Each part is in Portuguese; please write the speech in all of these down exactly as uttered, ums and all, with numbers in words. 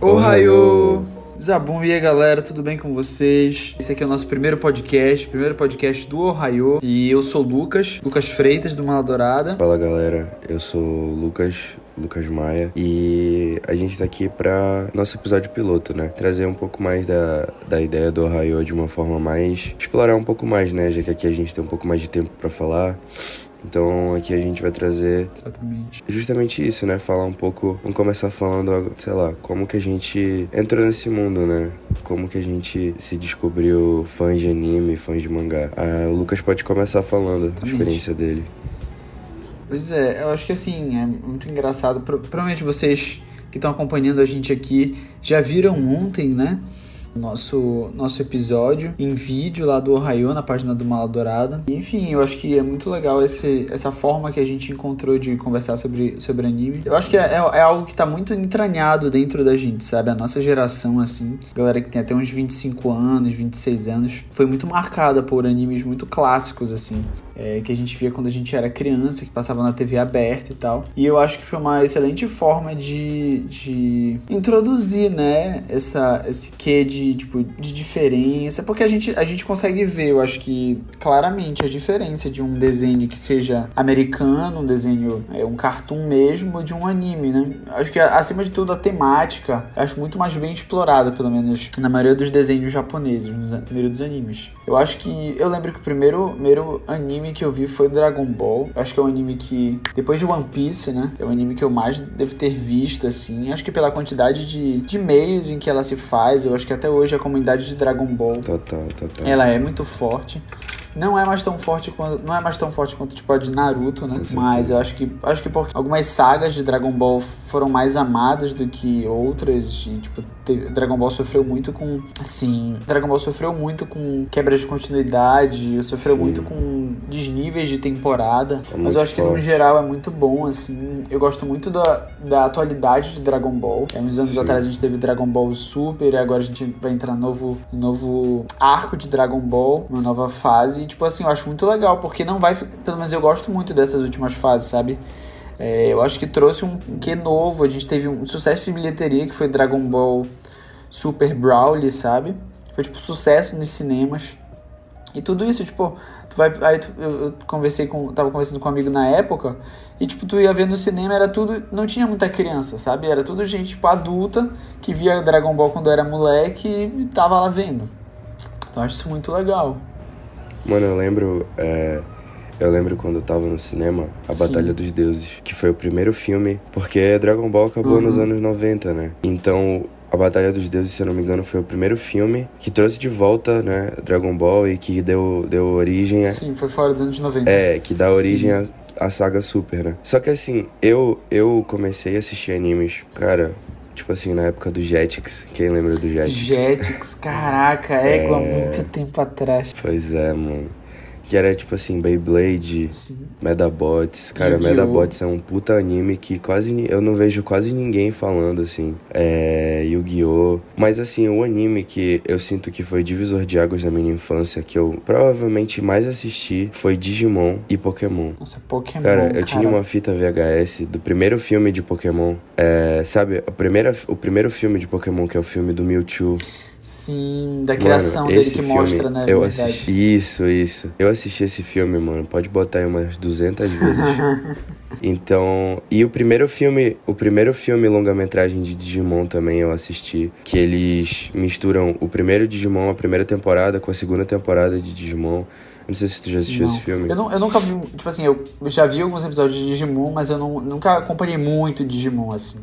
Ohayô! Zabum, e aí galera, tudo bem com vocês? Esse aqui é o nosso primeiro podcast, primeiro podcast do Ohayô. E eu sou o Lucas, Lucas Freitas do Mala Dourada. Fala galera, eu sou o Lucas, Lucas Maia. E a gente tá aqui pra nosso episódio piloto, né? Trazer um pouco mais da, da ideia do Ohayô de uma forma mais... explorar um pouco mais, né? Já que aqui a gente tem um pouco mais de tempo pra falar. Então aqui a gente vai trazer Exatamente. justamente isso, né? Falar um pouco, vamos começar falando, sei lá, como que a gente entrou nesse mundo, né? Como que a gente se descobriu fã de anime, fã de mangá. Ah, o Lucas pode começar falando Exatamente. a experiência dele. Pois é, eu acho que assim, é muito engraçado. Pro, provavelmente vocês que estão acompanhando a gente aqui já viram ontem, né? Nosso, nosso episódio em vídeo lá do Ohayô, na página do Mala Dourada. Enfim, eu acho que é muito legal esse, essa forma que a gente encontrou de conversar sobre, sobre anime. Eu acho que é, é, é algo que tá muito entranhado dentro da gente, sabe? A nossa geração, assim, galera que tem até uns vinte e cinco anos, vinte e seis anos, foi muito marcada por animes muito clássicos, assim. É, que a gente via quando a gente era criança, que passava na T V aberta e tal. E eu acho que foi uma excelente forma de, de introduzir, né, essa, esse quê de, tipo, de diferença. Porque a gente, a gente consegue ver, eu acho que, claramente, a diferença de um desenho que seja americano, um desenho, é, um cartoon mesmo, de um anime, né? Acho que, acima de tudo, a temática, eu acho muito mais bem explorada, pelo menos, na maioria dos desenhos japoneses, na maioria dos animes. Eu acho que, eu lembro que o primeiro, primeiro anime que eu vi foi Dragon Ball. Acho que é um anime que, depois de One Piece, né, é o anime que eu mais devo ter visto, assim. Acho que pela quantidade de, de meios em que ela se faz, eu acho que até hoje a comunidade de Dragon Ball, total, total, ela é muito forte. Não é mais tão forte quanto, não é mais tão forte quanto tipo a de Naruto, né? Mas eu acho que acho que porque algumas sagas de Dragon Ball foram mais amadas do que outras, e, tipo, teve, Dragon Ball sofreu muito com, assim, Dragon Ball sofreu muito com quebras de continuidade, sofreu Sim. muito com desníveis de temporada, é mas eu acho forte. que no geral é muito bom, assim. Eu gosto muito da, da atualidade de Dragon Ball. Há uns anos Sim. atrás a gente teve Dragon Ball Super, e agora a gente vai entrar no novo, novo arco de Dragon Ball, uma nova fase. E, tipo assim, eu acho muito legal, porque não vai... Pelo menos eu gosto muito dessas últimas fases, sabe? É, eu acho que trouxe um quê novo. A gente teve um sucesso de bilheteria, que foi Dragon Ball Super Broly, sabe? Foi, tipo, sucesso nos cinemas. E tudo isso, tipo... Tu vai, aí tu, eu, eu conversei com... Tava conversando com um amigo na época. E, tipo, tu ia ver no cinema, era tudo... Não tinha muita criança, sabe? Era tudo gente, tipo, adulta, que via Dragon Ball quando era moleque e tava lá vendo. Então, eu acho isso muito legal. Mano, eu lembro, é, eu lembro quando eu tava no cinema, a Sim. Batalha dos Deuses, que foi o primeiro filme, porque Dragon Ball acabou uhum. nos anos noventa, né? Então, a Batalha dos Deuses, se eu não me engano, foi o primeiro filme que trouxe de volta, né, Dragon Ball, e que deu, deu origem a... Sim, foi fora dos anos noventa. É, que dá origem a, a saga Super, né? Só que assim, eu, eu comecei a assistir animes, cara... Tipo assim, na época do Jetix. Quem lembra do Jetix? Jetix, caraca, é, é... há muito tempo atrás. Pois é, mano. Que era tipo assim, Beyblade, Sim. Medabots. Cara, Yu-Gi-Oh! Medabots é um puta anime que quase eu não vejo quase ninguém falando, assim. É... Yu-Gi-Oh! Mas assim, o anime que eu sinto que foi divisor de águas na minha infância, que eu provavelmente mais assisti, foi Digimon e Pokémon. Nossa, Pokémon, cara. Cara, eu tinha uma fita V H S do primeiro filme de Pokémon. É... Sabe, a primeira... o primeiro filme de Pokémon, que é o filme do Mewtwo. Sim, da criação mano, dele que filme, mostra, né? Eu assisti, isso, isso. Eu assisti esse filme, mano. Pode botar aí umas duzentas vezes. Então... E o primeiro filme... O primeiro filme longa-metragem de Digimon também eu assisti. Que eles misturam o primeiro Digimon, a primeira temporada, com a segunda temporada de Digimon. Não sei se tu já assistiu não. esse filme. Eu, não, eu nunca vi... Tipo assim, eu já vi alguns episódios de Digimon, mas eu não, nunca acompanhei muito Digimon, assim.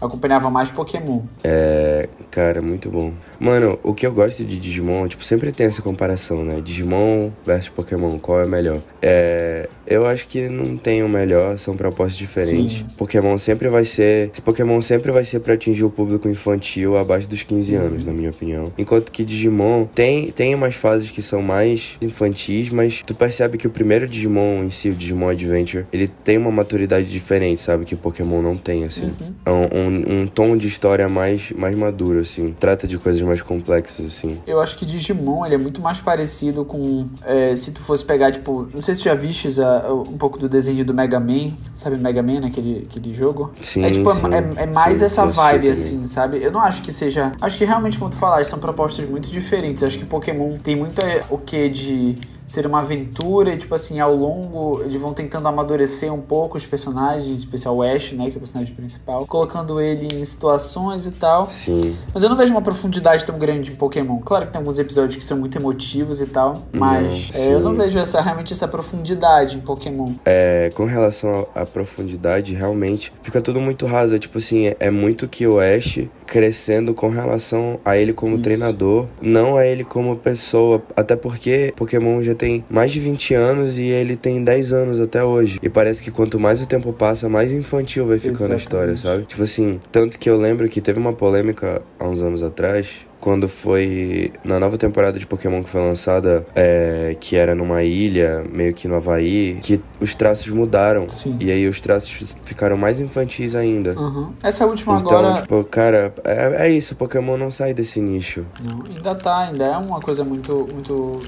Acompanhava mais Pokémon. É, cara, muito bom. Mano, o que eu gosto de Digimon, tipo, sempre tem essa comparação, né? Digimon versus Pokémon, qual é o melhor? É, eu acho que não tem o melhor, são propostas diferentes. Sim. Pokémon sempre vai ser... Pokémon sempre vai ser pra atingir o público infantil abaixo dos quinze anos, na minha opinião. Enquanto que Digimon tem, tem umas fases que são mais infantis, mas tu percebe que o primeiro Digimon em si, o Digimon Adventure, ele tem uma maturidade diferente, sabe? Que Pokémon não tem, assim. Uhum. Um, um um, um tom de história mais, mais maduro, assim. Trata de coisas mais complexas, assim. Eu acho que Digimon, ele é muito mais parecido com... É, se tu fosse pegar, tipo... Não sei se tu já vistes a, a, um pouco do desenho do Mega Man. Sabe Mega Man, né? Aquele, aquele jogo? Sim, é, tipo, sim. É, é mais sim, essa vibe, assim, sabe? Eu não acho que seja... Acho que realmente, como tu falaste, são propostas muito diferentes. Acho que Pokémon tem muito o quê de... ser uma aventura e, tipo assim, ao longo eles vão tentando amadurecer um pouco os personagens, em especial o Ash, né, que é o personagem principal, colocando ele em situações e tal. Sim. Mas eu não vejo uma profundidade tão grande em Pokémon. Claro que tem alguns episódios que são muito emotivos e tal, mas não, é, eu não vejo essa, realmente essa profundidade em Pokémon. É, com relação à profundidade, realmente, fica tudo muito raso. É, tipo assim, é, é muito que o Ash crescendo com relação a ele como Isso. treinador, não a ele como pessoa, até porque Pokémon já tem mais de vinte anos e ele tem dez anos até hoje. E parece que quanto mais o tempo passa, mais infantil vai ficando Exatamente. A história, sabe? Tipo assim, tanto que eu lembro que teve uma polêmica há uns anos atrás... Quando foi na nova temporada de Pokémon que foi lançada, é, que era numa ilha, meio que no Havaí, que os traços mudaram. Sim. E aí os traços ficaram mais infantis ainda. Uhum. Essa última então, agora... Então, tipo, cara, é, é isso. Pokémon não sai desse nicho. Não, ainda tá, ainda é uma coisa muito... muito...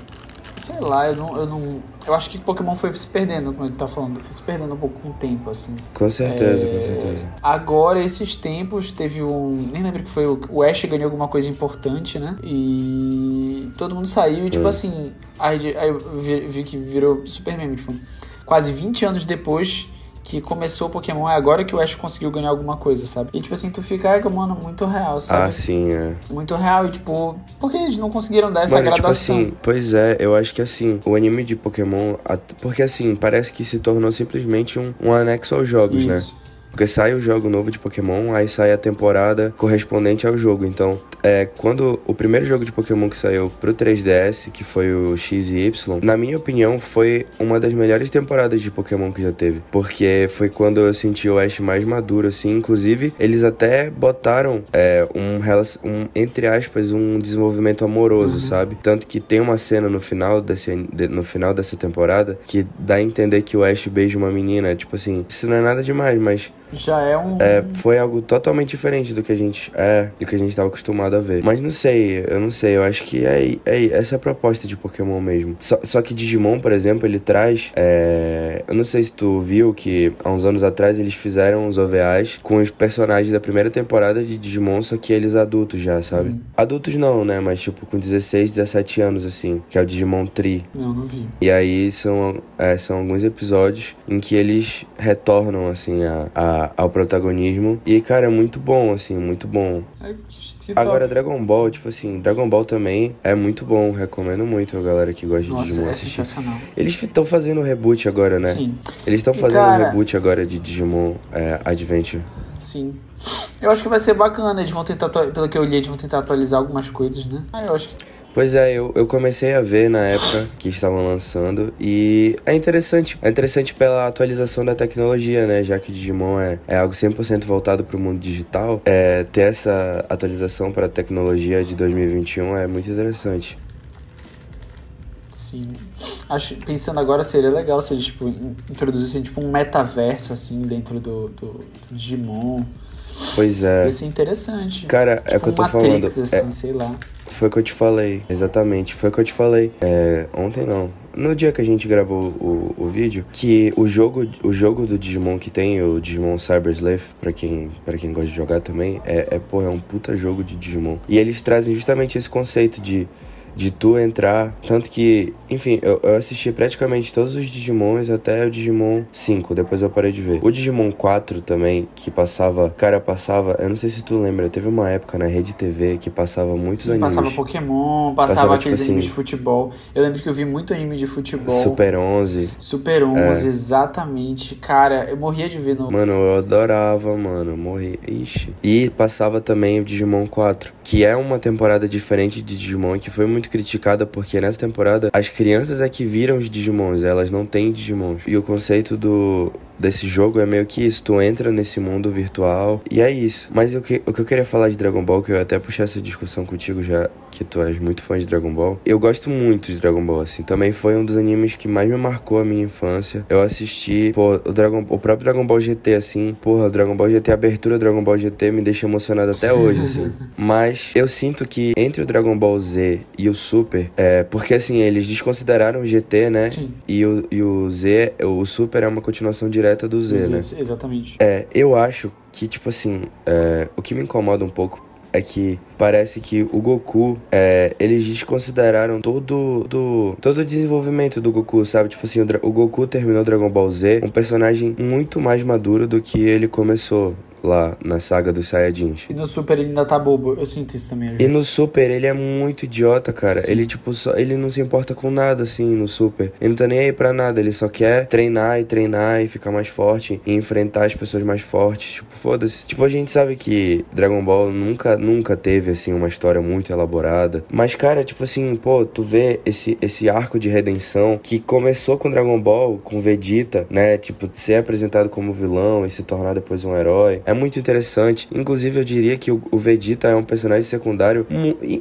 Sei lá, eu não, eu não... Eu acho que Pokémon foi se perdendo, como ele tá falando. Foi se perdendo um pouco com o tempo, assim. Com certeza, é... com certeza. Agora, esses tempos, teve um... Nem lembro que foi o... O Ash ganhou alguma coisa importante, né? E... Todo mundo saiu e, tipo hum. assim... Aí, aí eu vi, vi que virou super meme, tipo... Quase vinte anos depois... que começou o Pokémon, é agora que o Ash conseguiu ganhar alguma coisa, sabe? E, tipo assim, tu fica, mano, muito real, sabe? Ah, sim, é. Muito real, e, tipo... Por que eles não conseguiram dar essa mano, gradação? Tipo assim, pois é, eu acho que, assim, o anime de Pokémon... Porque, assim, parece que se tornou simplesmente um, um anexo aos jogos, Isso. né? Porque sai o jogo novo de Pokémon, aí sai a temporada correspondente ao jogo. Então, é, quando o primeiro jogo de Pokémon que saiu pro três D S, que foi o X e Y, na minha opinião, foi uma das melhores temporadas de Pokémon que já teve. Porque foi quando eu senti o Ash mais maduro, assim. Inclusive, eles até botaram, é, um, um, entre aspas, um desenvolvimento amoroso, uhum. sabe? Tanto que tem uma cena no final, desse, de, no final dessa temporada que dá a entender que o Ash beija uma menina. Tipo assim, isso não é nada demais, mas... Já é um... É, foi algo totalmente diferente do que a gente é, do que a gente tava acostumado a ver. Mas não sei, eu não sei, eu acho que é, é essa é a proposta de Pokémon mesmo. Só, só que Digimon, por exemplo, ele traz... É, eu não sei se tu viu que há uns anos atrás eles fizeram os O V As com os personagens da primeira temporada de Digimon, só que eles adultos já, sabe? Hum. Adultos não, né? Mas tipo com dezesseis, dezessete anos, assim, que é o Digimon Tri. Não, não vi. E aí são, é, são alguns episódios em que eles retornam, assim, a... a ao protagonismo. E, cara, é muito bom, assim, muito bom. Agora, Dragon Ball, tipo assim, Dragon Ball também é muito bom. Recomendo muito a galera que gosta Nossa, de Digimon é assistir. Eles estão fazendo o reboot agora, né? Sim. Eles estão fazendo o cara... um reboot agora de Digimon é, Adventure. Sim. Eu acho que vai ser bacana. Eles vão tentar, pelo que eu li, eles vão tentar atualizar algumas coisas, né? Ah, eu acho que... Pois é, eu, eu comecei a ver na época que estavam lançando e é interessante. É interessante pela atualização da tecnologia, né? Já que Digimon é, é algo cem por cento voltado para o mundo digital, é, ter essa atualização para a tecnologia de dois mil e vinte e um é muito interessante. Sim. Acho, pensando agora, seria legal se eles tipo, introduzissem tipo, um metaverso assim dentro do, do, do Digimon. Pois é. Vai ser interessante. Cara, tipo, é o que eu tô Matrix, falando. Assim, é... sei lá. Foi o que eu te falei, exatamente, foi o que eu te falei, é, ontem não, no dia que a gente gravou o, o vídeo, que o jogo, o jogo do Digimon que tem, o Digimon Cyber Sleuth, pra quem, pra quem gosta de jogar também, é, é, porra, é um puta jogo de Digimon, e eles trazem justamente esse conceito de de tu entrar, tanto que, enfim, eu, eu assisti praticamente todos os Digimons até o Digimon cinco, depois eu parei de ver. O Digimon quatro também, que passava, cara, passava, eu não sei se tu lembra, teve uma época na Rede T V que passava muitos Sim, animes. Passava Pokémon, passava, passava aqueles tipo animes assim, de futebol, eu lembro que eu vi muito anime de futebol. Super onze. Super onze, é. Exatamente, cara, eu morria de ver. No... Mano, eu adorava, mano, eu morri, ixi. E passava também o Digimon quatro, que é uma temporada diferente de Digimon, que foi muito criticada porque nessa temporada as crianças é que viram os Digimons, elas não têm Digimons. E o conceito do desse jogo é meio que isso, tu entra nesse mundo virtual e é isso. Mas o que, o que eu queria falar de Dragon Ball, que eu até puxei essa discussão contigo, já que tu és muito fã de Dragon Ball, eu gosto muito de Dragon Ball, assim, também foi um dos animes que mais me marcou a minha infância. Eu assisti, pô, o, Dragon, o próprio Dragon Ball G T, assim, porra, o Dragon Ball G T, a abertura do Dragon Ball G T me deixa emocionado até hoje, assim. Mas eu sinto que entre o Dragon Ball Z e o Super, é, porque assim, eles desconsideraram o G T, né? Sim. E o, e o Z, o Super é uma continuação direta do Z, Z, né? Exatamente. É, eu acho que, tipo assim, é, o que me incomoda um pouco é que parece que o Goku, é, eles desconsideraram todo, todo, todo o desenvolvimento do Goku, sabe? Tipo assim, o, o Goku terminou Dragon Ball Z, um personagem muito mais maduro do que ele começou lá na saga dos Saiyajins. E no Super ele ainda tá bobo, eu sinto isso também. E no Super ele é muito idiota, cara. Sim. Ele, tipo, só, ele não se importa com nada, assim, no Super. Ele não tá nem aí pra nada, ele só quer treinar e treinar e ficar mais forte e enfrentar as pessoas mais fortes, tipo, foda-se. Tipo, a gente sabe que Dragon Ball nunca, nunca teve, assim, uma história muito elaborada. Mas, cara, tipo assim, pô, tu vê esse, esse arco de redenção que começou com Dragon Ball, com Vegeta, né? Tipo, ser apresentado como vilão e se tornar depois um herói. É muito interessante. Inclusive, eu diria que o Vegeta é um personagem secundário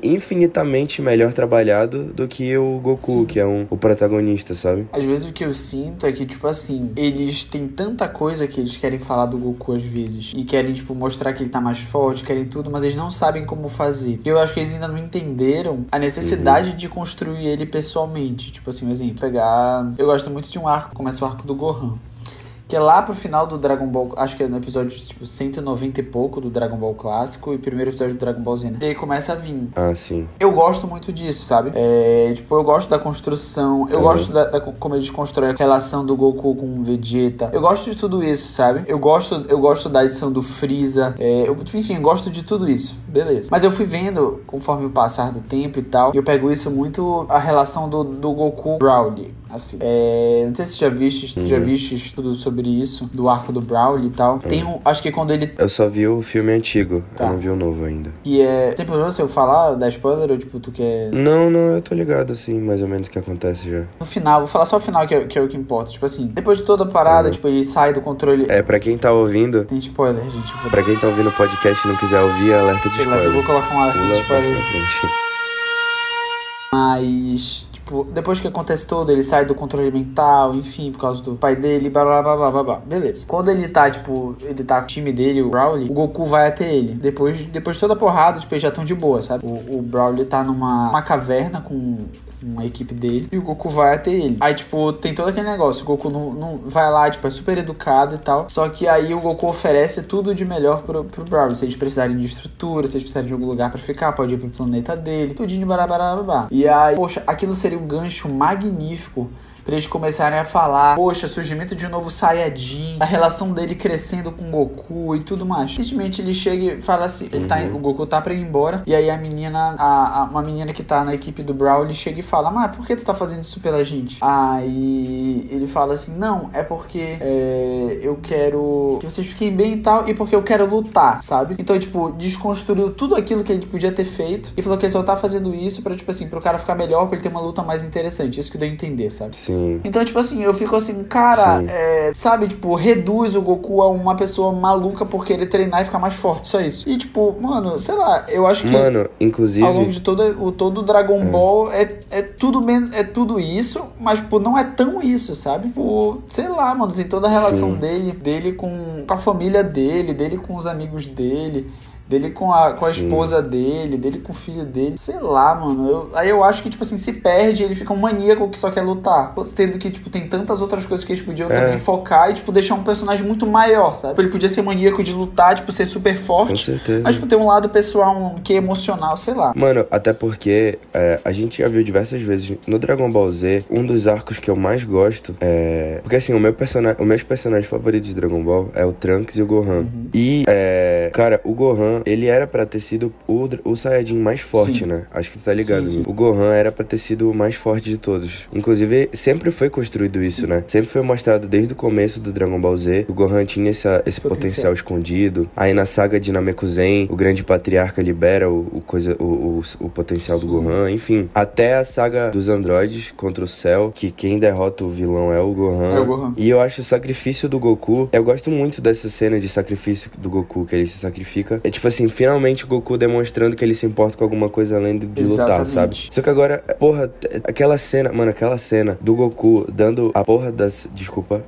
infinitamente melhor trabalhado do que o Goku, Sim. que é um, o protagonista, sabe? Às vezes o que eu sinto é que, tipo assim, eles têm tanta coisa que eles querem falar do Goku às vezes. E querem, tipo, mostrar que ele tá mais forte, querem tudo, mas eles não sabem como fazer. Eu acho que eles ainda não entenderam a necessidade uhum. de construir ele pessoalmente. Tipo assim, um exemplo, pegar... Eu gosto muito de um arco, começa o arco do Gohan. Que é lá pro final do Dragon Ball... Acho que é no episódio, tipo, cento e noventa e pouco do Dragon Ball clássico. E primeiro episódio do Dragon Ball Z, né? E aí começa a vir. Ah, sim. Eu gosto muito disso, sabe? É, tipo, eu gosto da construção. Eu uhum. gosto da, da... Como eles constroem a relação do Goku com o Vegeta. Eu gosto de tudo isso, sabe? Eu gosto, eu gosto da edição do Freeza. É, eu, enfim, eu gosto de tudo isso. Beleza. Mas eu fui vendo, conforme o passar do tempo e tal. E eu pego isso muito... A relação do, do Goku Broly. Assim. É, não sei se tu já viste, se tu uhum. já viste tudo sobre... sobre isso, do arco do Broly e tal. Tem um, acho que quando ele... Eu só vi o filme antigo, tá. Eu não vi o novo ainda. E é... Tem problema se eu falar da spoiler ou tipo, tu quer... Não, não, eu tô ligado, assim, mais ou menos o que acontece já. No final, vou falar só o final que é, que é o que importa. Tipo assim, depois de toda a parada, uhum. tipo, ele sai do controle... É, pra quem tá ouvindo... Tem spoiler, gente. Vou... Pra quem tá ouvindo o podcast e não quiser ouvir, é alerta de spoiler. Eu vou colocar um alerta de spoiler. Mas... Depois que acontece tudo, ele sai do controle mental, enfim, por causa do pai dele, blá blá blá blá blá. Beleza. Quando ele tá, tipo, ele tá com o time dele, o Broly, o Goku vai até ele. Depois, depois de toda a porrada, tipo, eles já estão de boa, sabe? O, o Broly tá numa uma caverna com uma equipe dele e o Goku vai até ele. Aí, tipo, tem todo aquele negócio. O Goku não, não vai lá, tipo, é super educado e tal. Só que aí o Goku oferece tudo de melhor pro, pro Broly. Se eles precisarem de estrutura, se eles precisarem de algum lugar pra ficar, pode ir pro planeta dele, tudinho, blá blá blá blá. E aí, poxa, aquilo seria um gancho magnífico pra eles começarem a falar, poxa, surgimento de um novo Saiyajin, a relação dele crescendo com o Goku e tudo mais. Simplesmente ele chega e fala assim, ele tá, o Goku tá pra ir embora, e aí a menina, a, a, uma menina que tá na equipe do Broly chega e fala, mas por que tu tá fazendo isso pela gente? Aí ele fala assim, não, é porque é, eu quero que vocês fiquem bem e tal, e porque eu quero lutar, sabe? Então, tipo, desconstruiu tudo aquilo que ele podia ter feito, e falou que ele só tá fazendo isso pra, tipo assim, pro cara ficar melhor, pra ele ter uma luta mais interessante. Isso que deu a entender, sabe? Sim. Então, tipo assim, eu fico assim, cara, é, sabe, tipo, reduz o Goku a uma pessoa maluca por querer treinar e ficar mais forte, só isso. E, tipo, mano, sei lá, eu acho que... Mano, inclusive... Ao longo de todo o todo Dragon é. Ball é, é, tudo men- é tudo isso, mas, tipo, não é tão isso, sabe? Tipo, sei lá, mano, tem toda a relação Sim. dele, dele com, com a família dele, dele com os amigos dele... Dele com a, com a esposa dele, dele com o filho dele. Sei lá, mano. Eu, aí eu acho que, tipo assim, se perde, ele fica um maníaco que só quer lutar. Tendo que, tipo, tem tantas outras coisas que eles podiam é. também focar e, tipo, deixar um personagem muito maior, sabe? Ele podia ser maníaco de lutar, tipo, ser super forte. Com certeza. Mas, tipo, ter um lado pessoal, um que emocional, sei lá. Mano, até porque é, a gente já viu diversas vezes no Dragon Ball Z, um dos arcos que eu mais gosto é... Porque, assim, o meu personagem, os meus personagens favoritos de Dragon Ball é o Trunks e o Gohan. Uhum. E, é... cara, o Gohan Gohan, ele era pra ter sido o, o Saiyajin mais forte, sim, né? Acho que tu tá ligado. Sim, sim. O Gohan era pra ter sido o mais forte de todos. Inclusive, sempre foi construído isso, sim, né? Sempre foi mostrado desde o começo do Dragon Ball Z. O Gohan tinha essa, esse potencial. potencial escondido. Aí na saga de Namekusei, o grande patriarca libera o, o, coisa, o, o, o potencial, sim, do Gohan. Enfim, até a saga dos androides contra o Cell, que quem derrota o vilão é o Gohan. É o Gohan. E eu acho o sacrifício do Goku... Eu gosto muito dessa cena de sacrifício do Goku, que ele se sacrifica. É tipo assim, finalmente o Goku demonstrando que ele se importa com alguma coisa além de, de lutar, sabe? Só que agora, porra, aquela cena... Mano, aquela cena do Goku dando a porra das... Desculpa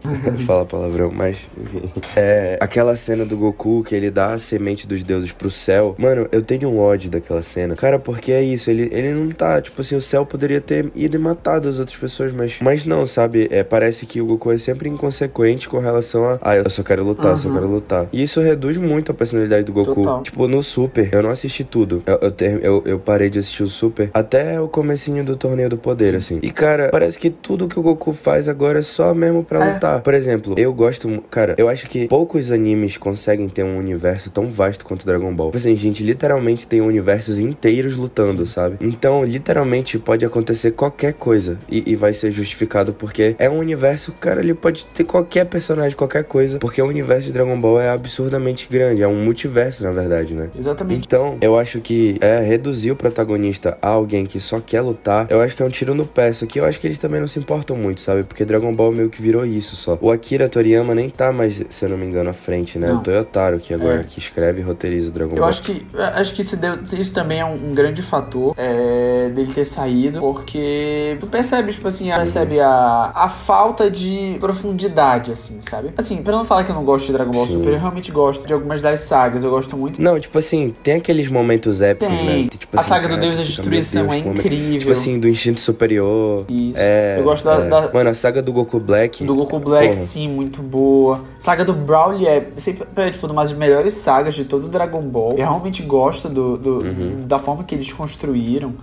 falar palavrão, mas... Enfim. É... Aquela cena do Goku que ele dá a semente dos deuses pro Cell. Mano, eu tenho um ódio daquela cena. Cara, porque é isso. Ele, ele não tá... Tipo assim, o Cell poderia ter ido e matado as outras pessoas, mas... Mas não, sabe? É, parece que o Goku é sempre inconsequente com relação a... Ah, eu só quero lutar, uhum. eu só quero lutar. E isso reduz muito a personalidade do Goku. Total. Tipo, no Super, eu não assisti tudo. Eu, eu, ter, eu, eu parei de assistir o Super até o comecinho do Torneio do Poder, sim, assim. E, cara, parece que tudo que o Goku faz agora é só mesmo pra é. lutar. Por exemplo, eu gosto... Cara, eu acho que poucos animes conseguem ter um universo tão vasto quanto o Dragon Ball. Assim, gente, literalmente tem universos inteiros lutando, sim, sabe? Então, literalmente, pode acontecer qualquer coisa. E, e vai ser justificado porque é um universo, cara, ele pode ter qualquer personagem, qualquer coisa. Porque o universo de Dragon Ball é absurdamente grande. É um multiverso, na verdade, né? Exatamente. Então, eu acho que é reduzir o protagonista a alguém que só quer lutar, eu acho que é um tiro no pé. Só que eu acho que eles também não se importam muito, sabe? Porque Dragon Ball meio que virou isso só. O Akira Toriyama nem tá mais, se eu não me engano, à frente, né? Não. O Toyotaro, que agora é. que escreve e roteiriza o Dragon eu Ball. Eu acho que, acho que isso, deu, isso também é um, um grande fator é, dele ter saído. Porque tu percebe, tipo assim, a, percebe a, a falta de profundidade, assim, sabe? Assim, pra não falar que eu não gosto de Dragon Ball, sim, Super, eu realmente gosto de algumas das sagas, eu gosto muito. Não, tipo assim, tem aqueles momentos épicos, tem, né? Tipo, a assim, saga do Deus da Destruição é incrível. Tipo assim, do Instinto Superior. Isso. É, eu gosto da, é. da... Mano, a saga do Goku Black. Do Goku Black, porra, sim, muito boa. Saga do Broly é sempre, é, tipo, uma das melhores sagas de todo Dragon Ball. Eu realmente gosto do, do, uhum. da forma que eles construíram.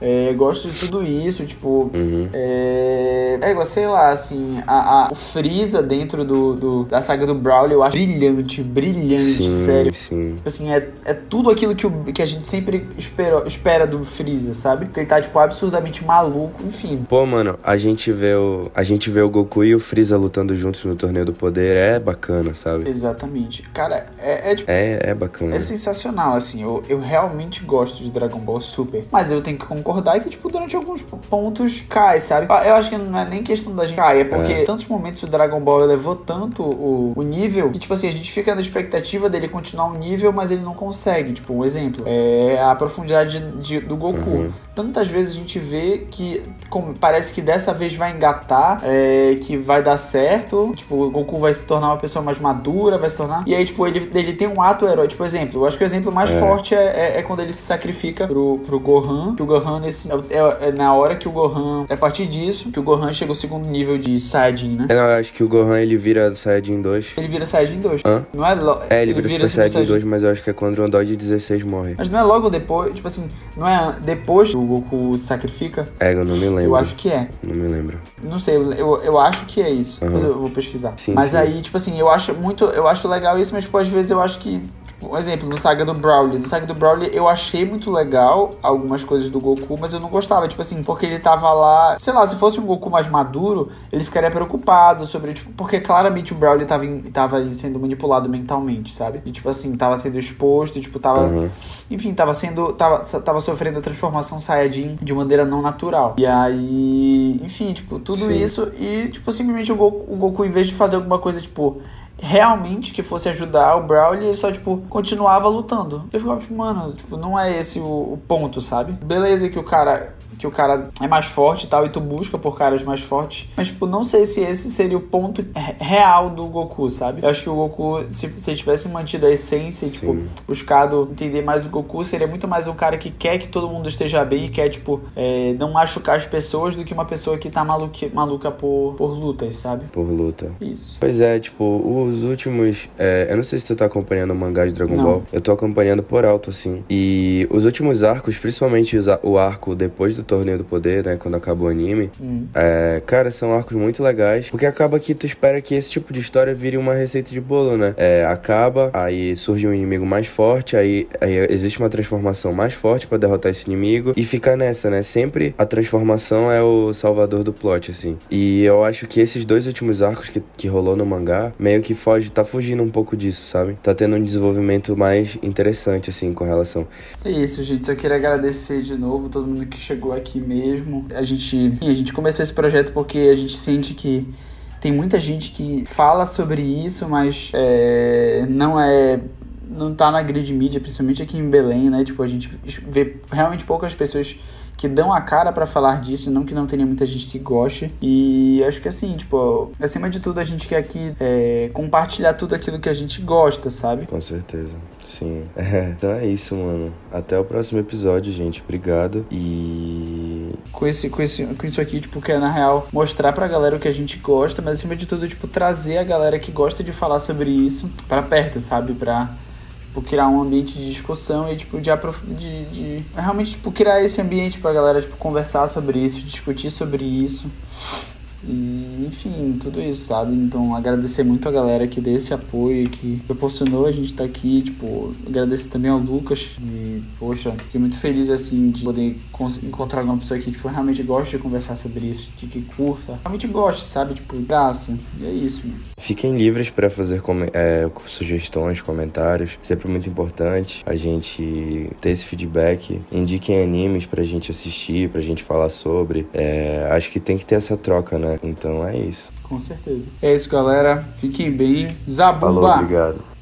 É, gosto de tudo isso, tipo... Uhum. É, é, sei lá, assim... A, a, o Freeza dentro do, do, da saga do Broly, eu acho brilhante, brilhante, sim, sério. Sim. Assim, é, é tudo aquilo que, o, que a gente sempre espera, espera do Freeza, sabe? Porque ele tá, tipo, absurdamente maluco, enfim. Pô, mano, a gente vê o, a gente vê o Goku e o Freeza lutando juntos no Torneio do Poder, sim, é bacana, sabe? Exatamente. Cara, é, é tipo... É, é bacana. É sensacional, assim. Eu, eu realmente gosto de Dragon Ball Super. Mas eu tenho que concordar Concordar que, tipo, durante alguns pontos cai, sabe? Eu acho que não é nem questão da gente cair, é porque é. tantos momentos o Dragon Ball elevou tanto o, o nível que, tipo assim, a gente fica na expectativa dele continuar um nível, mas ele não consegue. Tipo, um exemplo é a profundidade de, de, do Goku. Uhum. Tantas vezes a gente vê que como, parece que dessa vez vai engatar, é, que vai dar certo. Tipo, o Goku vai se tornar uma pessoa mais madura, vai se tornar... E aí, tipo, ele, ele tem um ato herói. Tipo, exemplo, eu acho que o exemplo mais é. forte é, é, é quando ele se sacrifica pro, pro Gohan, que o Gohan Nesse, é, é na hora que o Gohan... É a partir disso que o Gohan chega ao segundo nível de Saiyajin, né? É, não, eu acho que o Gohan, ele vira Saiyajin dois. Ele vira Saiyajin dois. Hã? Não é logo... É, ele, ele vira, vira Super Saiyajin dois, mas eu acho que é quando o Android dezesseis morre. Mas não é logo depois... Tipo assim, não é depois que o Goku se sacrifica? É, eu não me lembro. Eu acho que é. Não me lembro. Não sei, eu, eu, eu acho que é isso. Uhum. Mas eu vou pesquisar. Sim, mas sim. Aí, tipo assim, eu acho muito... Eu acho legal isso, mas, tipo, às vezes eu acho que... Um exemplo, no Saga do Broly. No Saga do Broly, eu achei muito legal algumas coisas do Goku, mas eu não gostava. Tipo assim, porque ele tava lá... Sei lá, se fosse um Goku mais maduro, ele ficaria preocupado sobre... Tipo, porque claramente o Broly tava, em, tava sendo manipulado mentalmente, sabe? E tipo assim, tava sendo exposto, tipo, tava... Uhum. Enfim, tava sendo... Tava, tava sofrendo a transformação Saiyajin de maneira não natural. E aí... Enfim, tipo, tudo Sim. isso. E, tipo, simplesmente o Goku, o Goku, em vez de fazer alguma coisa, tipo... realmente que fosse ajudar o Broly, ele só, tipo, continuava lutando. Eu ficava, tipo, mano, tipo, não é esse o, o ponto, sabe? Beleza que o cara... que o cara é mais forte e tal, e tu busca por caras mais fortes, mas, tipo, não sei se esse seria o ponto real do Goku, sabe? Eu acho que o Goku, se, se ele tivesse mantido a essência e, tipo, Sim. buscado entender mais o Goku, seria muito mais um cara que quer que todo mundo esteja bem e quer, tipo, é, não machucar as pessoas do que uma pessoa que tá maluque, maluca por, por lutas, sabe? Por luta. Isso. Pois é, tipo, os últimos... É, eu não sei se tu tá acompanhando o mangá de Dragon não. Ball, eu tô acompanhando por alto, assim, e os últimos arcos, principalmente o arco depois do Torneio do Poder, né, quando acabou o anime. Hum. É, cara, são arcos muito legais, porque acaba que tu espera que esse tipo de história vire uma receita de bolo, né? É, acaba, aí surge um inimigo mais forte, aí, aí existe uma transformação mais forte pra derrotar esse inimigo, e fica nessa, né? Sempre a transformação é o salvador do plot, assim. E eu acho que esses dois últimos arcos que, que rolou no mangá, meio que foge, tá fugindo um pouco disso, sabe? Tá tendo um desenvolvimento mais interessante, assim, com relação. É isso, gente. Só queria agradecer de novo todo mundo que chegou aqui mesmo. A gente, a gente começou esse projeto porque a gente sente que tem muita gente que fala sobre isso, mas é, não é... não tá na grande mídia, principalmente aqui em Belém, né? Tipo, a gente vê realmente poucas pessoas que dão a cara pra falar disso, não que não tenha muita gente que goste. E acho que assim, tipo, acima de tudo a gente quer aqui é, compartilhar tudo aquilo que a gente gosta, sabe? Com certeza, sim. É, então é isso, mano. Até o próximo episódio, gente. Obrigado. E... Com, esse, com, esse, com isso aqui, tipo, que é, na real, mostrar pra galera o que a gente gosta, mas acima de tudo, tipo, trazer a galera que gosta de falar sobre isso pra perto, sabe? Pra... Tipo, criar um ambiente de discussão e, tipo, de, aprof... de, de... realmente, tipo, criar esse ambiente pra galera, tipo, conversar sobre isso, discutir sobre isso. E, enfim, tudo isso, sabe? Então, agradecer muito a galera que deu esse apoio, que proporcionou a gente estar aqui, tipo, agradecer também ao Lucas. E, poxa, fiquei muito feliz, assim, de poder encontrar alguma pessoa que, tipo, realmente gosta de conversar sobre isso, de que curta. Realmente gosta, sabe? Tipo, graça. E é isso, mano. Fiquem livres para fazer com... é, sugestões, comentários. Sempre muito importante a gente ter esse feedback. Indiquem animes pra gente assistir, pra gente falar sobre. É, acho que tem que ter essa troca, né? Então é isso. Com certeza. É isso, galera. Fiquem bem. Zabumba! Falou, obrigado.